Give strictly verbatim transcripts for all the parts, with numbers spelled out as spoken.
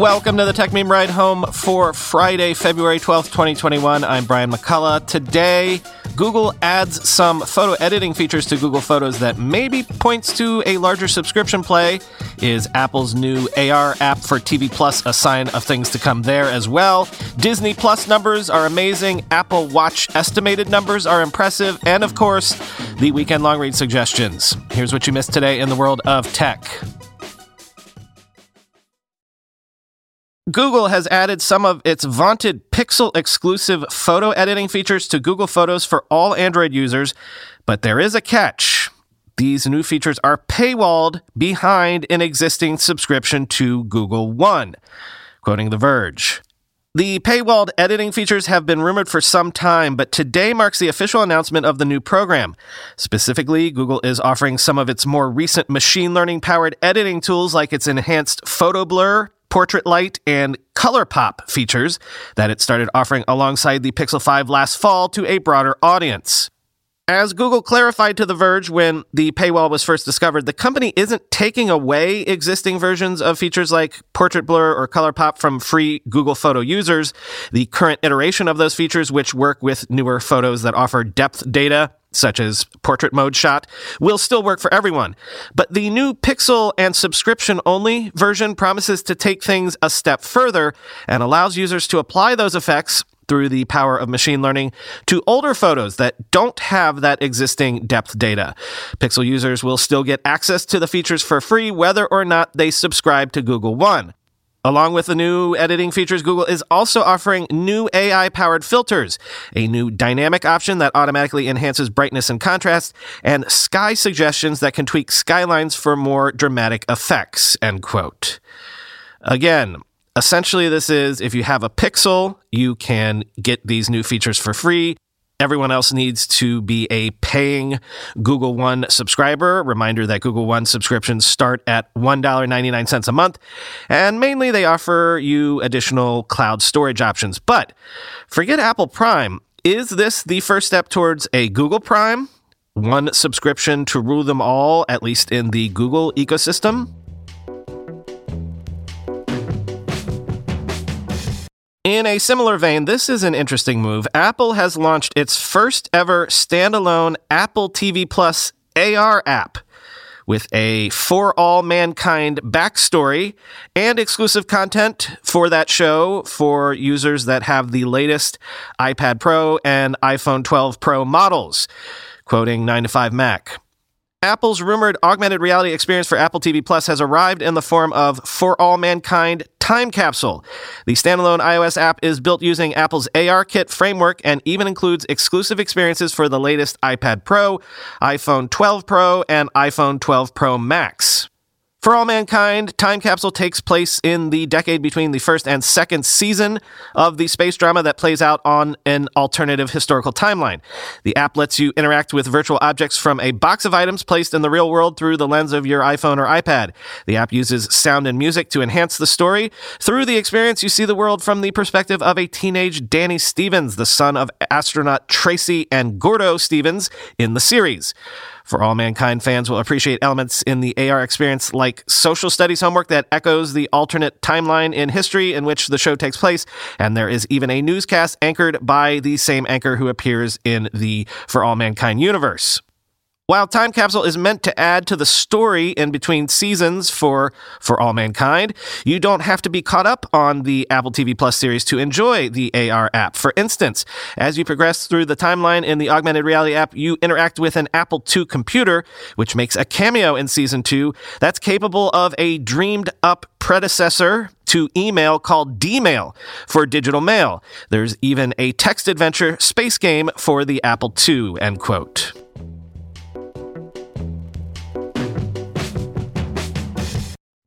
Welcome to the Tech Meme Ride Home for Friday, February twelfth, twenty twenty-one. I'm Brian McCullough. Today, Google adds some photo editing features to Google Photos that maybe points to a larger subscription play. Is Apple's new A R app for T V Plus a sign of things to come there as well? Disney Plus numbers are amazing. Apple Watch estimated numbers are impressive. And of course, the weekend long read suggestions. Here's what you missed today in the world of tech. Google has added some of its vaunted Pixel-exclusive photo editing features to Google Photos for all Android users, but there is a catch. These new features are paywalled behind an existing subscription to Google One, quoting The Verge. The paywalled editing features have been rumored for some time, but today marks the official announcement of the new program. Specifically, Google is offering some of its more recent machine learning-powered editing tools like its enhanced photo blur, Portrait Light, and Color Pop features that it started offering alongside the Pixel five last fall to a broader audience. As Google clarified to The Verge when the paywall was first discovered, the company isn't taking away existing versions of features like Portrait Blur or Color Pop from free Google Photo users. The current iteration of those features, which work with newer photos that offer depth data, such as portrait mode shot, will still work for everyone. But the new Pixel and subscription-only version promises to take things a step further and allows users to apply those effects through the power of machine learning to older photos that don't have that existing depth data. Pixel users will still get access to the features for free whether or not they subscribe to Google One. Along with the new editing features, Google is also offering new A I-powered filters, a new dynamic option that automatically enhances brightness and contrast, and sky suggestions that can tweak skylines for more dramatic effects, end quote. Again, essentially this is, if you have a Pixel, you can get these new features for free. Everyone else needs to be a paying Google One subscriber. Reminder that Google One subscriptions start at one dollar and ninety-nine cents a month, and mainly they offer you additional cloud storage options. But forget Apple Prime. Is this the first step towards a Google Prime? One subscription to rule them all, at least in the Google ecosystem? In a similar vein, this is an interesting move. Apple has launched its first-ever standalone Apple T V Plus A R app with a For All Mankind backstory and exclusive content for that show for users that have the latest iPad Pro and iPhone twelve Pro models, quoting nine to five Mac. Apple's rumored augmented reality experience for Apple T V Plus has arrived in the form of For All Mankind Time Capsule. The standalone iOS app is built using Apple's ARKit framework and even includes exclusive experiences for the latest iPad Pro, iPhone twelve Pro, and iPhone twelve Pro Max. For All Mankind, Time Capsule takes place in the decade between the first and second season of the space drama that plays out on an alternative historical timeline. The app lets you interact with virtual objects from a box of items placed in the real world through the lens of your iPhone or iPad. The app uses sound and music to enhance the story. Through the experience, you see the world from the perspective of a teenage Danny Stevens, the son of astronaut Tracy and Gordo Stevens in the series. For All Mankind fans will appreciate elements in the A R experience like social studies homework that echoes the alternate timeline in history in which the show takes place, and there is even a newscast anchored by the same anchor who appears in the For All Mankind universe. While Time Capsule is meant to add to the story in between seasons for For All Mankind, you don't have to be caught up on the Apple T V Plus series to enjoy the A R app. For instance, as you progress through the timeline in the augmented reality app, you interact with an Apple two computer, which makes a cameo in Season two that's capable of a dreamed-up predecessor to email called Dmail for digital mail. There's even a text adventure space game for the Apple two, end quote.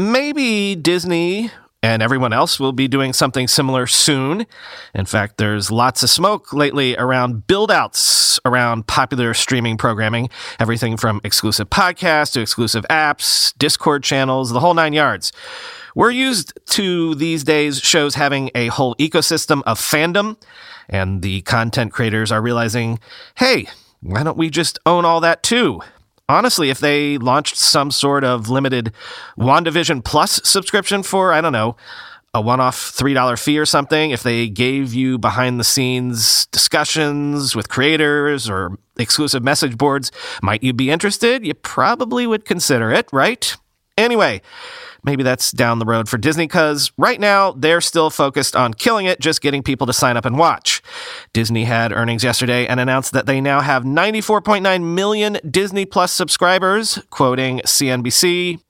Maybe Disney and everyone else will be doing something similar soon. In fact, there's lots of smoke lately around build-outs around popular streaming programming, everything from exclusive podcasts to exclusive apps, Discord channels, the whole nine yards. We're used to these days shows having a whole ecosystem of fandom, and the content creators are realizing, hey, why don't we just own all that too? Honestly, if they launched some sort of limited WandaVision Plus subscription for, I don't know, a one-off three dollar fee or something if they gave you behind-the-scenes discussions with creators or exclusive message boards. Might you be interested? You probably would consider it, right? Anyway, maybe that's down the road for Disney, because right now they're still focused on killing it, just getting people to sign up and watch. Disney had earnings yesterday and announced that they now have ninety-four point nine million Disney Plus subscribers, quoting C N B C.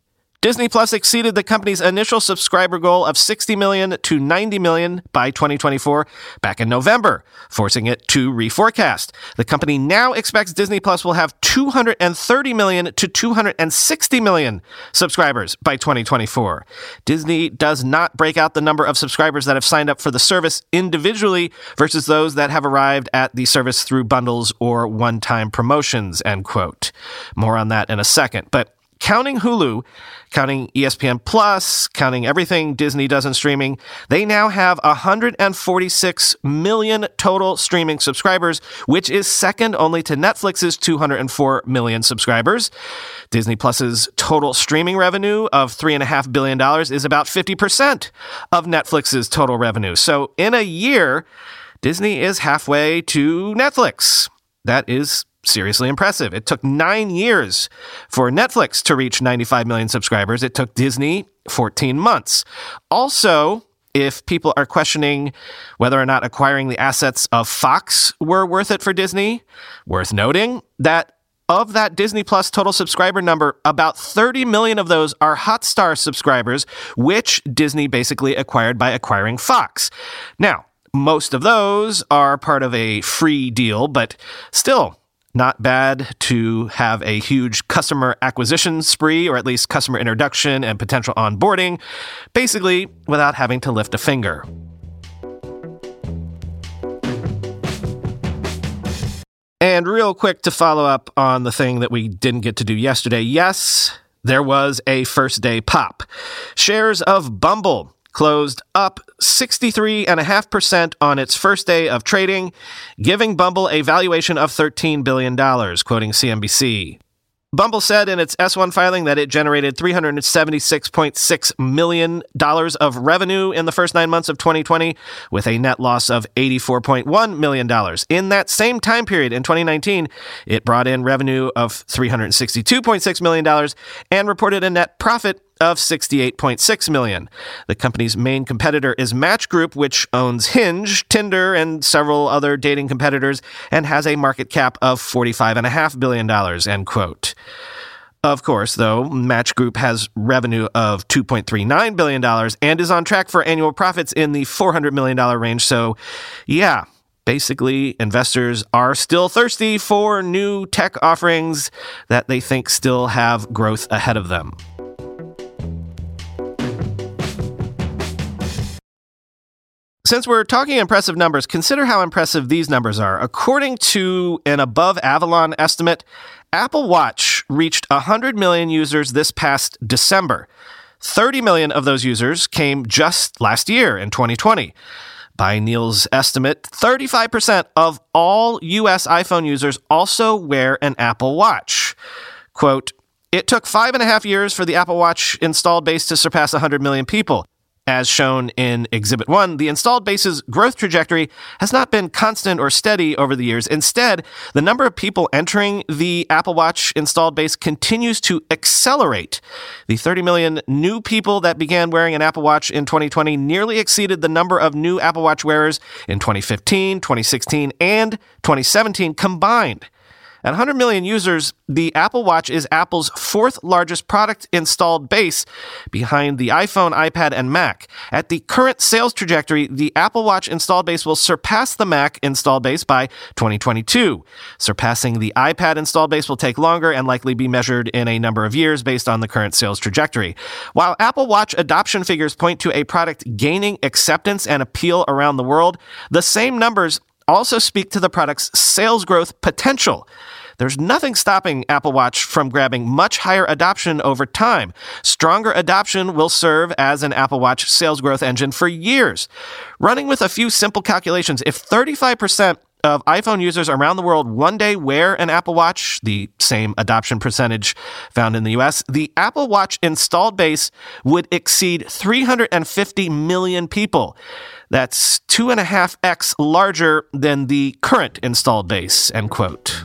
Disney Plus exceeded the company's initial subscriber goal of sixty million to ninety million by twenty twenty-four back in November, forcing it to reforecast. The company now expects Disney Plus will have two hundred thirty million to two hundred sixty million subscribers by twenty twenty-four. Disney does not break out the number of subscribers that have signed up for the service individually versus those that have arrived at the service through bundles or one-time promotions, end quote. More on that in a second, but counting Hulu, counting E S P N Plus, counting everything Disney does in streaming, they now have one hundred forty-six million total streaming subscribers, which is second only to Netflix's two hundred four million subscribers. Disney Plus's total streaming revenue of three point five billion dollars is about fifty percent of Netflix's total revenue. So in a year, Disney is halfway to Netflix. That is seriously impressive. It took nine years for Netflix to reach ninety-five million subscribers. It took Disney fourteen months. Also, if people are questioning whether or not acquiring the assets of Fox were worth it for Disney, worth noting that of that Disney Plus total subscriber number, about thirty million of those are Hotstar subscribers, which Disney basically acquired by acquiring Fox. Now, most of those are part of a free deal, but still, not bad to have a huge customer acquisition spree, or at least customer introduction and potential onboarding, basically without having to lift a finger. And real quick to follow up on the thing that we didn't get to do yesterday. Yes, there was a first day pop. Shares of Bumble closed up sixty-three point five percent on its first day of trading, giving Bumble a valuation of thirteen billion dollars, quoting C N B C. Bumble said in its S one filing that it generated three hundred seventy-six point six million dollars of revenue in the first nine months of twenty twenty, with a net loss of eighty-four point one million dollars. In that same time period, in twenty nineteen, it brought in revenue of three hundred sixty-two point six million dollars and reported a net profit of sixty-eight point six million dollars. The company's main competitor is Match Group, which owns Hinge, Tinder, and several other dating competitors, and has a market cap of forty-five point five billion dollars, end quote. Of course, though, Match Group has revenue of two point three nine billion dollars and is on track for annual profits in the four hundred million dollars range, so yeah. Basically, investors are still thirsty for new tech offerings that they think still have growth ahead of them. Since we're talking impressive numbers, consider how impressive these numbers are. According to an Above Avalon estimate, Apple Watch reached one hundred million users this past December. thirty million of those users came just last year in twenty twenty. By Neil's estimate, thirty-five percent of all U S iPhone users also wear an Apple Watch. Quote, "It took five and a half years for the Apple Watch installed base to surpass one hundred million people. As shown in Exhibit one, the installed base's growth trajectory has not been constant or steady over the years. Instead, the number of people entering the Apple Watch installed base continues to accelerate. The thirty million new people that began wearing an Apple Watch in twenty twenty nearly exceeded the number of new Apple Watch wearers in twenty fifteen, twenty sixteen, and twenty seventeen combined. At one hundred million users, the Apple Watch is Apple's fourth largest product installed base behind the iPhone, iPad, and Mac. At the current sales trajectory, the Apple Watch installed base will surpass the Mac installed base by twenty twenty-two. Surpassing the iPad installed base will take longer and likely be measured in a number of years based on the current sales trajectory. While Apple Watch adoption figures point to a product gaining acceptance and appeal around the world, the same numbers also speak to the product's sales growth potential. There's nothing stopping Apple Watch from grabbing much higher adoption over time. Stronger adoption will serve as an Apple Watch sales growth engine for years. Running with a few simple calculations, if thirty-five percent of iPhone users around the world one day wear an Apple Watch, the same adoption percentage found in the U S, the Apple Watch installed base would exceed three hundred fifty million people. That's two and a half X larger than the current installed base, end quote.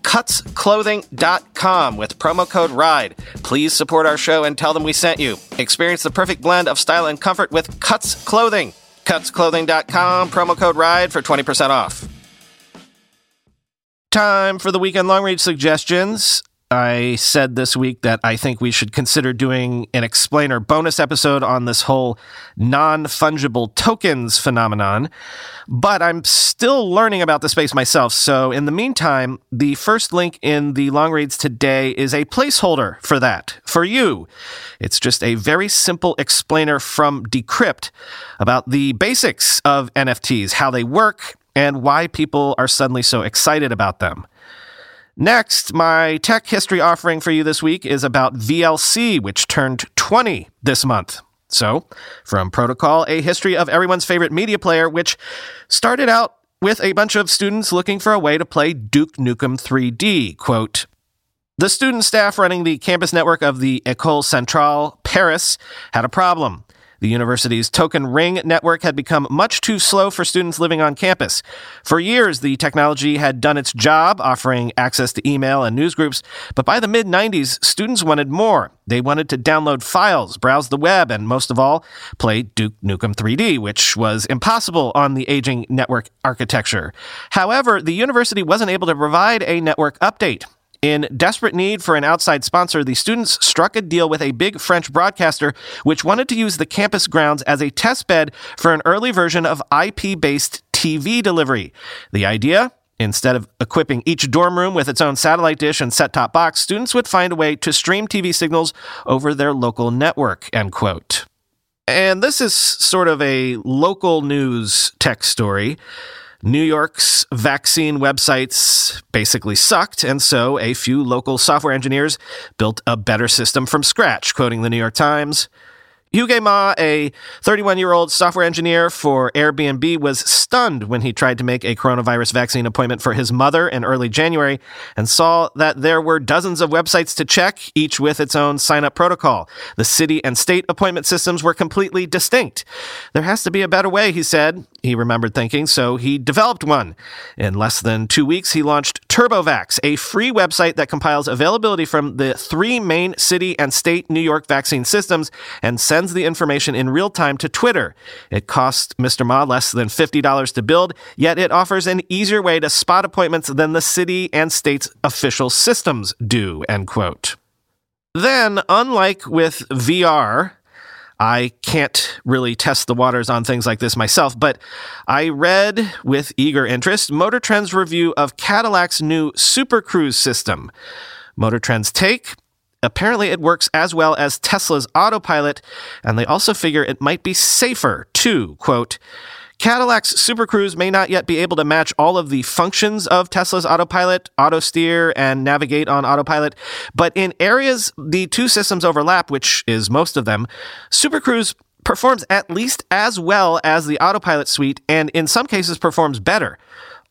Cuts Clothing dot com with promo code RIDE. Please support our show and tell them we sent you. Experience the perfect blend of style and comfort with Cuts Clothing. Cuts Clothing dot com, promo code RIDE for twenty percent off. Time for the weekend long-read suggestions. I said this week that I think we should consider doing an explainer bonus episode on this whole non-fungible tokens phenomenon, but I'm still learning about the space myself. So in the meantime, the first link in the long reads today is a placeholder for that, for you. It's just a very simple explainer from Decrypt about the basics of N F Ts, how they work, and why people are suddenly so excited about them. Next, my tech history offering for you this week is about V L C, which turned twenty this month. So, from Protocol, a history of everyone's favorite media player, which started out with a bunch of students looking for a way to play Duke Nukem three D. Quote, "The student staff running the campus network of the École Centrale Paris had a problem. The university's token ring network had become much too slow for students living on campus. For years, the technology had done its job, offering access to email and newsgroups, but by the mid nineties, students wanted more. They wanted to download files, browse the web, and most of all, play Duke Nukem three D, which was impossible on the aging network architecture. However, the university wasn't able to provide a network update. In desperate need for an outside sponsor, the students struck a deal with a big French broadcaster which wanted to use the campus grounds as a testbed for an early version of I P-based T V delivery. The idea? Instead of equipping each dorm room with its own satellite dish and set-top box, students would find a way to stream T V signals over their local network," end quote. And this is sort of a local news tech story. New York's vaccine websites basically sucked, and so a few local software engineers built a better system from scratch, quoting the New York Times. Huge Ma, a thirty-one-year-old software engineer for Airbnb, was stunned when he tried to make a coronavirus vaccine appointment for his mother in early January and saw that there were dozens of websites to check, each with its own sign-up protocol. The city and state appointment systems were completely distinct. There has to be a better way, he said. He remembered thinking, so he developed one. In less than two weeks, he launched TurboVax, a free website that compiles availability from the three main city and state New York vaccine systems and sends the information in real time to Twitter. It costs Mister Ma less than fifty dollars to build, yet it offers an easier way to spot appointments than the city and state's official systems do, end quote. Then, unlike with V R, I can't really test the waters on things like this myself, but I read with eager interest Motor Trend's review of Cadillac's new Super Cruise system. Motor Trend's take? Apparently, it works as well as Tesla's autopilot, and they also figure it might be safer, too. Quote, Cadillac's Super Cruise may not yet be able to match all of the functions of Tesla's autopilot, auto-steer, and navigate on autopilot, but in areas the two systems overlap, which is most of them, Super Cruise performs at least as well as the autopilot suite, and in some cases performs better.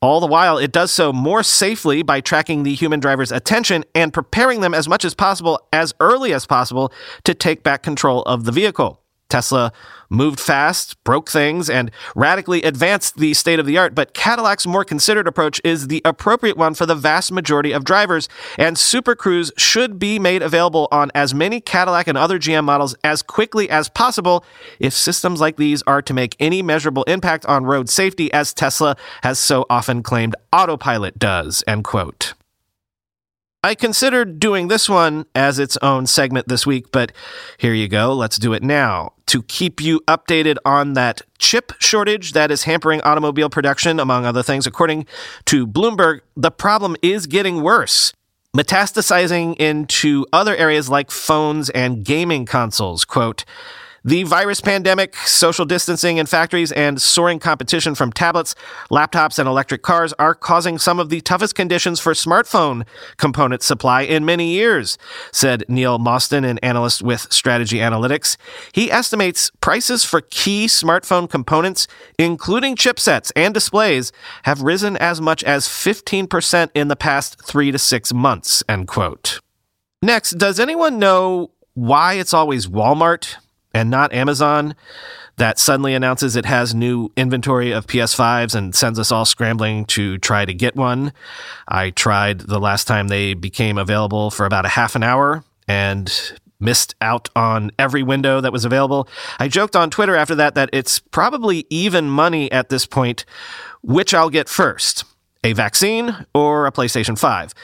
All the while, it does so more safely by tracking the human driver's attention and preparing them as much as possible, as early as possible, to take back control of the vehicle. Tesla moved fast, broke things, and radically advanced the state of the art, but Cadillac's more considered approach is the appropriate one for the vast majority of drivers, and Super Cruise should be made available on as many Cadillac and other G M models as quickly as possible if systems like these are to make any measurable impact on road safety, as Tesla has so often claimed autopilot does, end quote. I considered doing this one as its own segment this week, but here you go. Let's do it now. To keep you updated on that chip shortage that is hampering automobile production, among other things, according to Bloomberg, the problem is getting worse, metastasizing into other areas like phones and gaming consoles. Quote, "The virus pandemic, social distancing in factories, and soaring competition from tablets, laptops, and electric cars are causing some of the toughest conditions for smartphone component supply in many years," said Neil Mostyn, an analyst with Strategy Analytics. He estimates prices for key smartphone components, including chipsets and displays, have risen as much as fifteen percent in the past three to six months, end quote. Next, does anyone know why it's always Walmart and not Amazon that suddenly announces it has new inventory of P S fives and sends us all scrambling to try to get one? I tried the last time they became available for about a half an hour and missed out on every window that was available. I joked on Twitter after that that it's probably even money at this point, which I'll get first, a vaccine or a PlayStation five.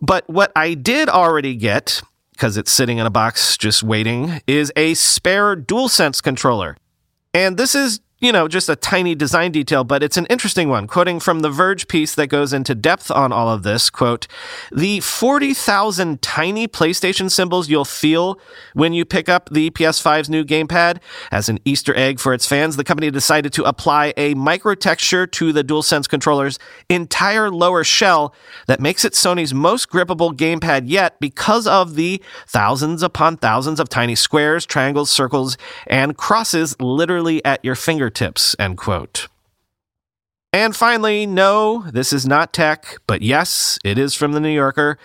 But what I did already get, because it's sitting in a box just waiting, is a spare DualSense controller. And this is, you know, just a tiny design detail, but it's an interesting one. Quoting from The Verge piece that goes into depth on all of this, quote, "The forty thousand tiny PlayStation symbols you'll feel when you pick up the P S five's new gamepad. As an Easter egg for its fans, the company decided to apply a microtexture to the DualSense controller's entire lower shell that makes it Sony's most grippable gamepad yet because of the thousands upon thousands of tiny squares, triangles, circles, and crosses literally at your fingertips." Tips, end quote. And finally, no, this is not tech, but yes, it is from The New Yorker.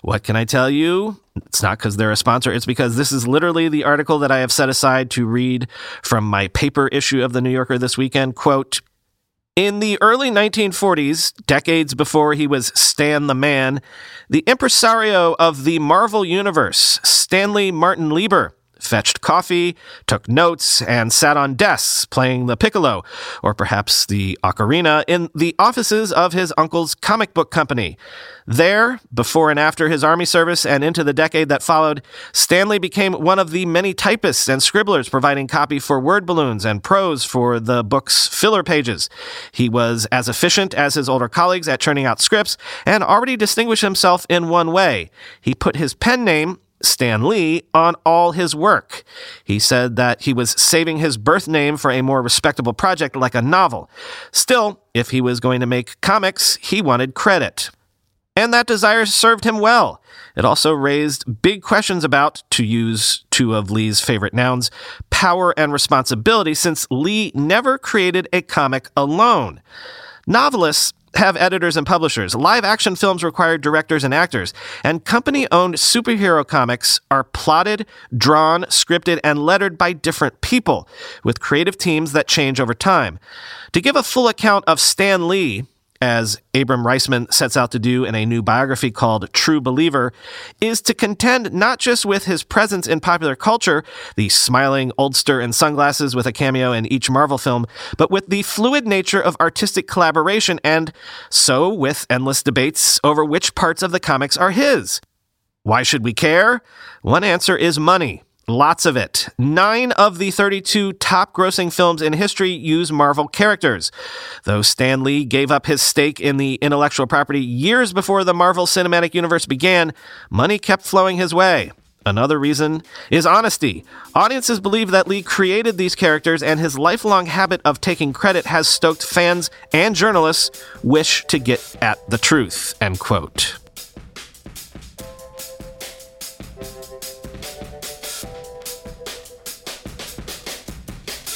What can I tell you? It's not because they're a sponsor. It's because this is literally the article that I have set aside to read from my paper issue of The New Yorker this weekend. Quote, "In the early nineteen forties, decades before he was Stan the Man, the impresario of the Marvel Universe, Stanley Martin Lieber, fetched coffee, took notes, and sat on desks playing the piccolo, or perhaps the ocarina, in the offices of his uncle's comic book company. There, before and after his army service and into the decade that followed, Stanley became one of the many typists and scribblers providing copy for word balloons and prose for the book's filler pages. He was as efficient as his older colleagues at churning out scripts and already distinguished himself in one way. He put his pen name, Stan Lee, on all his work. He said that he was saving his birth name for a more respectable project like a novel. Still, if he was going to make comics, he wanted credit. And that desire served him well. It also raised big questions about, to use two of Lee's favorite nouns, power and responsibility, since Lee never created a comic alone. Novelists have editors and publishers. Live-action films require directors and actors. And company-owned superhero comics are plotted, drawn, scripted, and lettered by different people, with creative teams that change over time. To give a full account of Stan Lee, as Abram Reisman sets out to do in a new biography called True Believer, is to contend not just with his presence in popular culture, the smiling oldster in sunglasses with a cameo in each Marvel film, but with the fluid nature of artistic collaboration, and so with endless debates over which parts of the comics are his. Why should we care? One answer is money. Lots of it. Nine of the thirty-two top-grossing films in history use Marvel characters. Though Stan Lee gave up his stake in the intellectual property years before the Marvel Cinematic Universe began, money kept flowing his way. Another reason is honesty. Audiences believe that Lee created these characters, and his lifelong habit of taking credit has stoked fans and journalists' wish to get at the truth, end quote.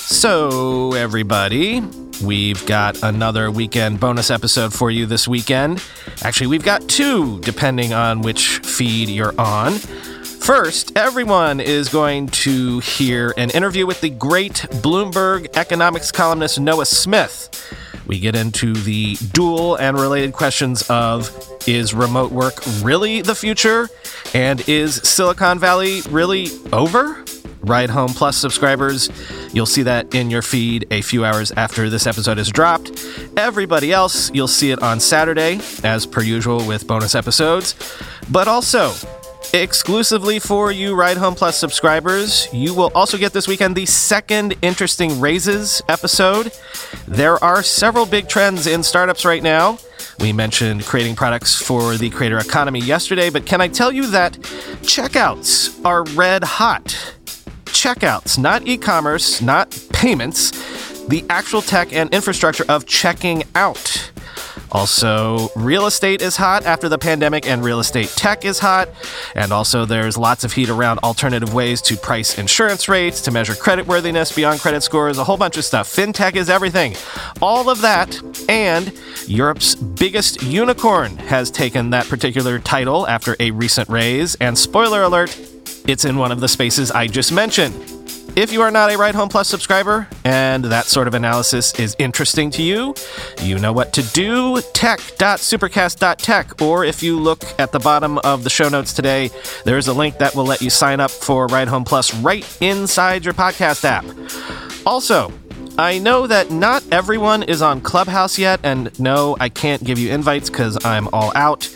So, everybody, we've got another weekend bonus episode for you this weekend. Actually, we've got two, depending on which feed you're on. First, everyone is going to hear an interview with the great Bloomberg economics columnist Noah Smith. We get into the dual and related questions of, is remote work really the future? And is Silicon Valley really over? Ride Home Plus subscribers, you'll see that in your feed a few hours after this episode is dropped. Everybody else, you'll see it on Saturday, as per usual with bonus episodes. But also, exclusively for you Ride Home Plus subscribers, you will also get this weekend the second Interesting Raises episode. There are several big trends in startups right now. We mentioned creating products for the creator economy yesterday, but can I tell you that checkouts are red hot? Checkouts, not e-commerce, not payments, the actual tech and infrastructure of checking out. Also, real estate is hot after the pandemic, and real estate tech is hot. And also, there's lots of heat around alternative ways to price insurance rates, to measure creditworthiness beyond credit scores, a whole bunch of stuff. Fintech is everything. All of that, and Europe's biggest unicorn has taken that particular title after a recent raise. And spoiler alert, it's in one of the spaces I just mentioned. If you are not a Ride Home Plus subscriber and that sort of analysis is interesting to you, you know what to do, tech dot supercast dot tech. Or if you look at the bottom of the show notes today, there is a link that will let you sign up for Ride Home Plus right inside your podcast app. Also, I know that not everyone is on Clubhouse yet, and no, I can't give you invites because I'm all out.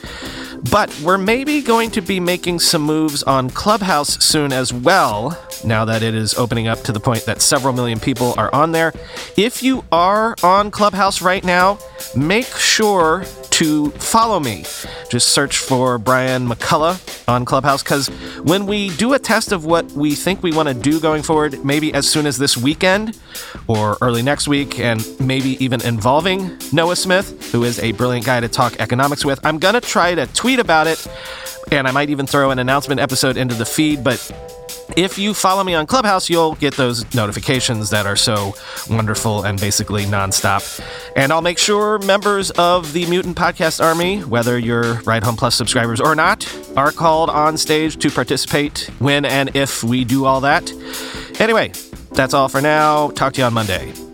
But we're maybe going to be making some moves on Clubhouse soon as well, now that it is opening up to the point that several million people are on there. If you are on Clubhouse right now, make sure to follow me. Just search for Brian McCullough on Clubhouse, because when we do a test of what we think we want to do going forward, maybe as soon as this weekend or early next week, and maybe even involving Noah Smith, who is a brilliant guy to talk economics with, I'm going to try to tweet about it, and I might even throw an announcement episode into the feed. But if you follow me on Clubhouse, you'll get those notifications that are so wonderful and basically nonstop. And I'll make sure members of the Mutant Podcast Army, whether you're Ride Home Plus subscribers or not, are called on stage to participate when and if we do all that. Anyway, that's all for now. Talk to you on Monday.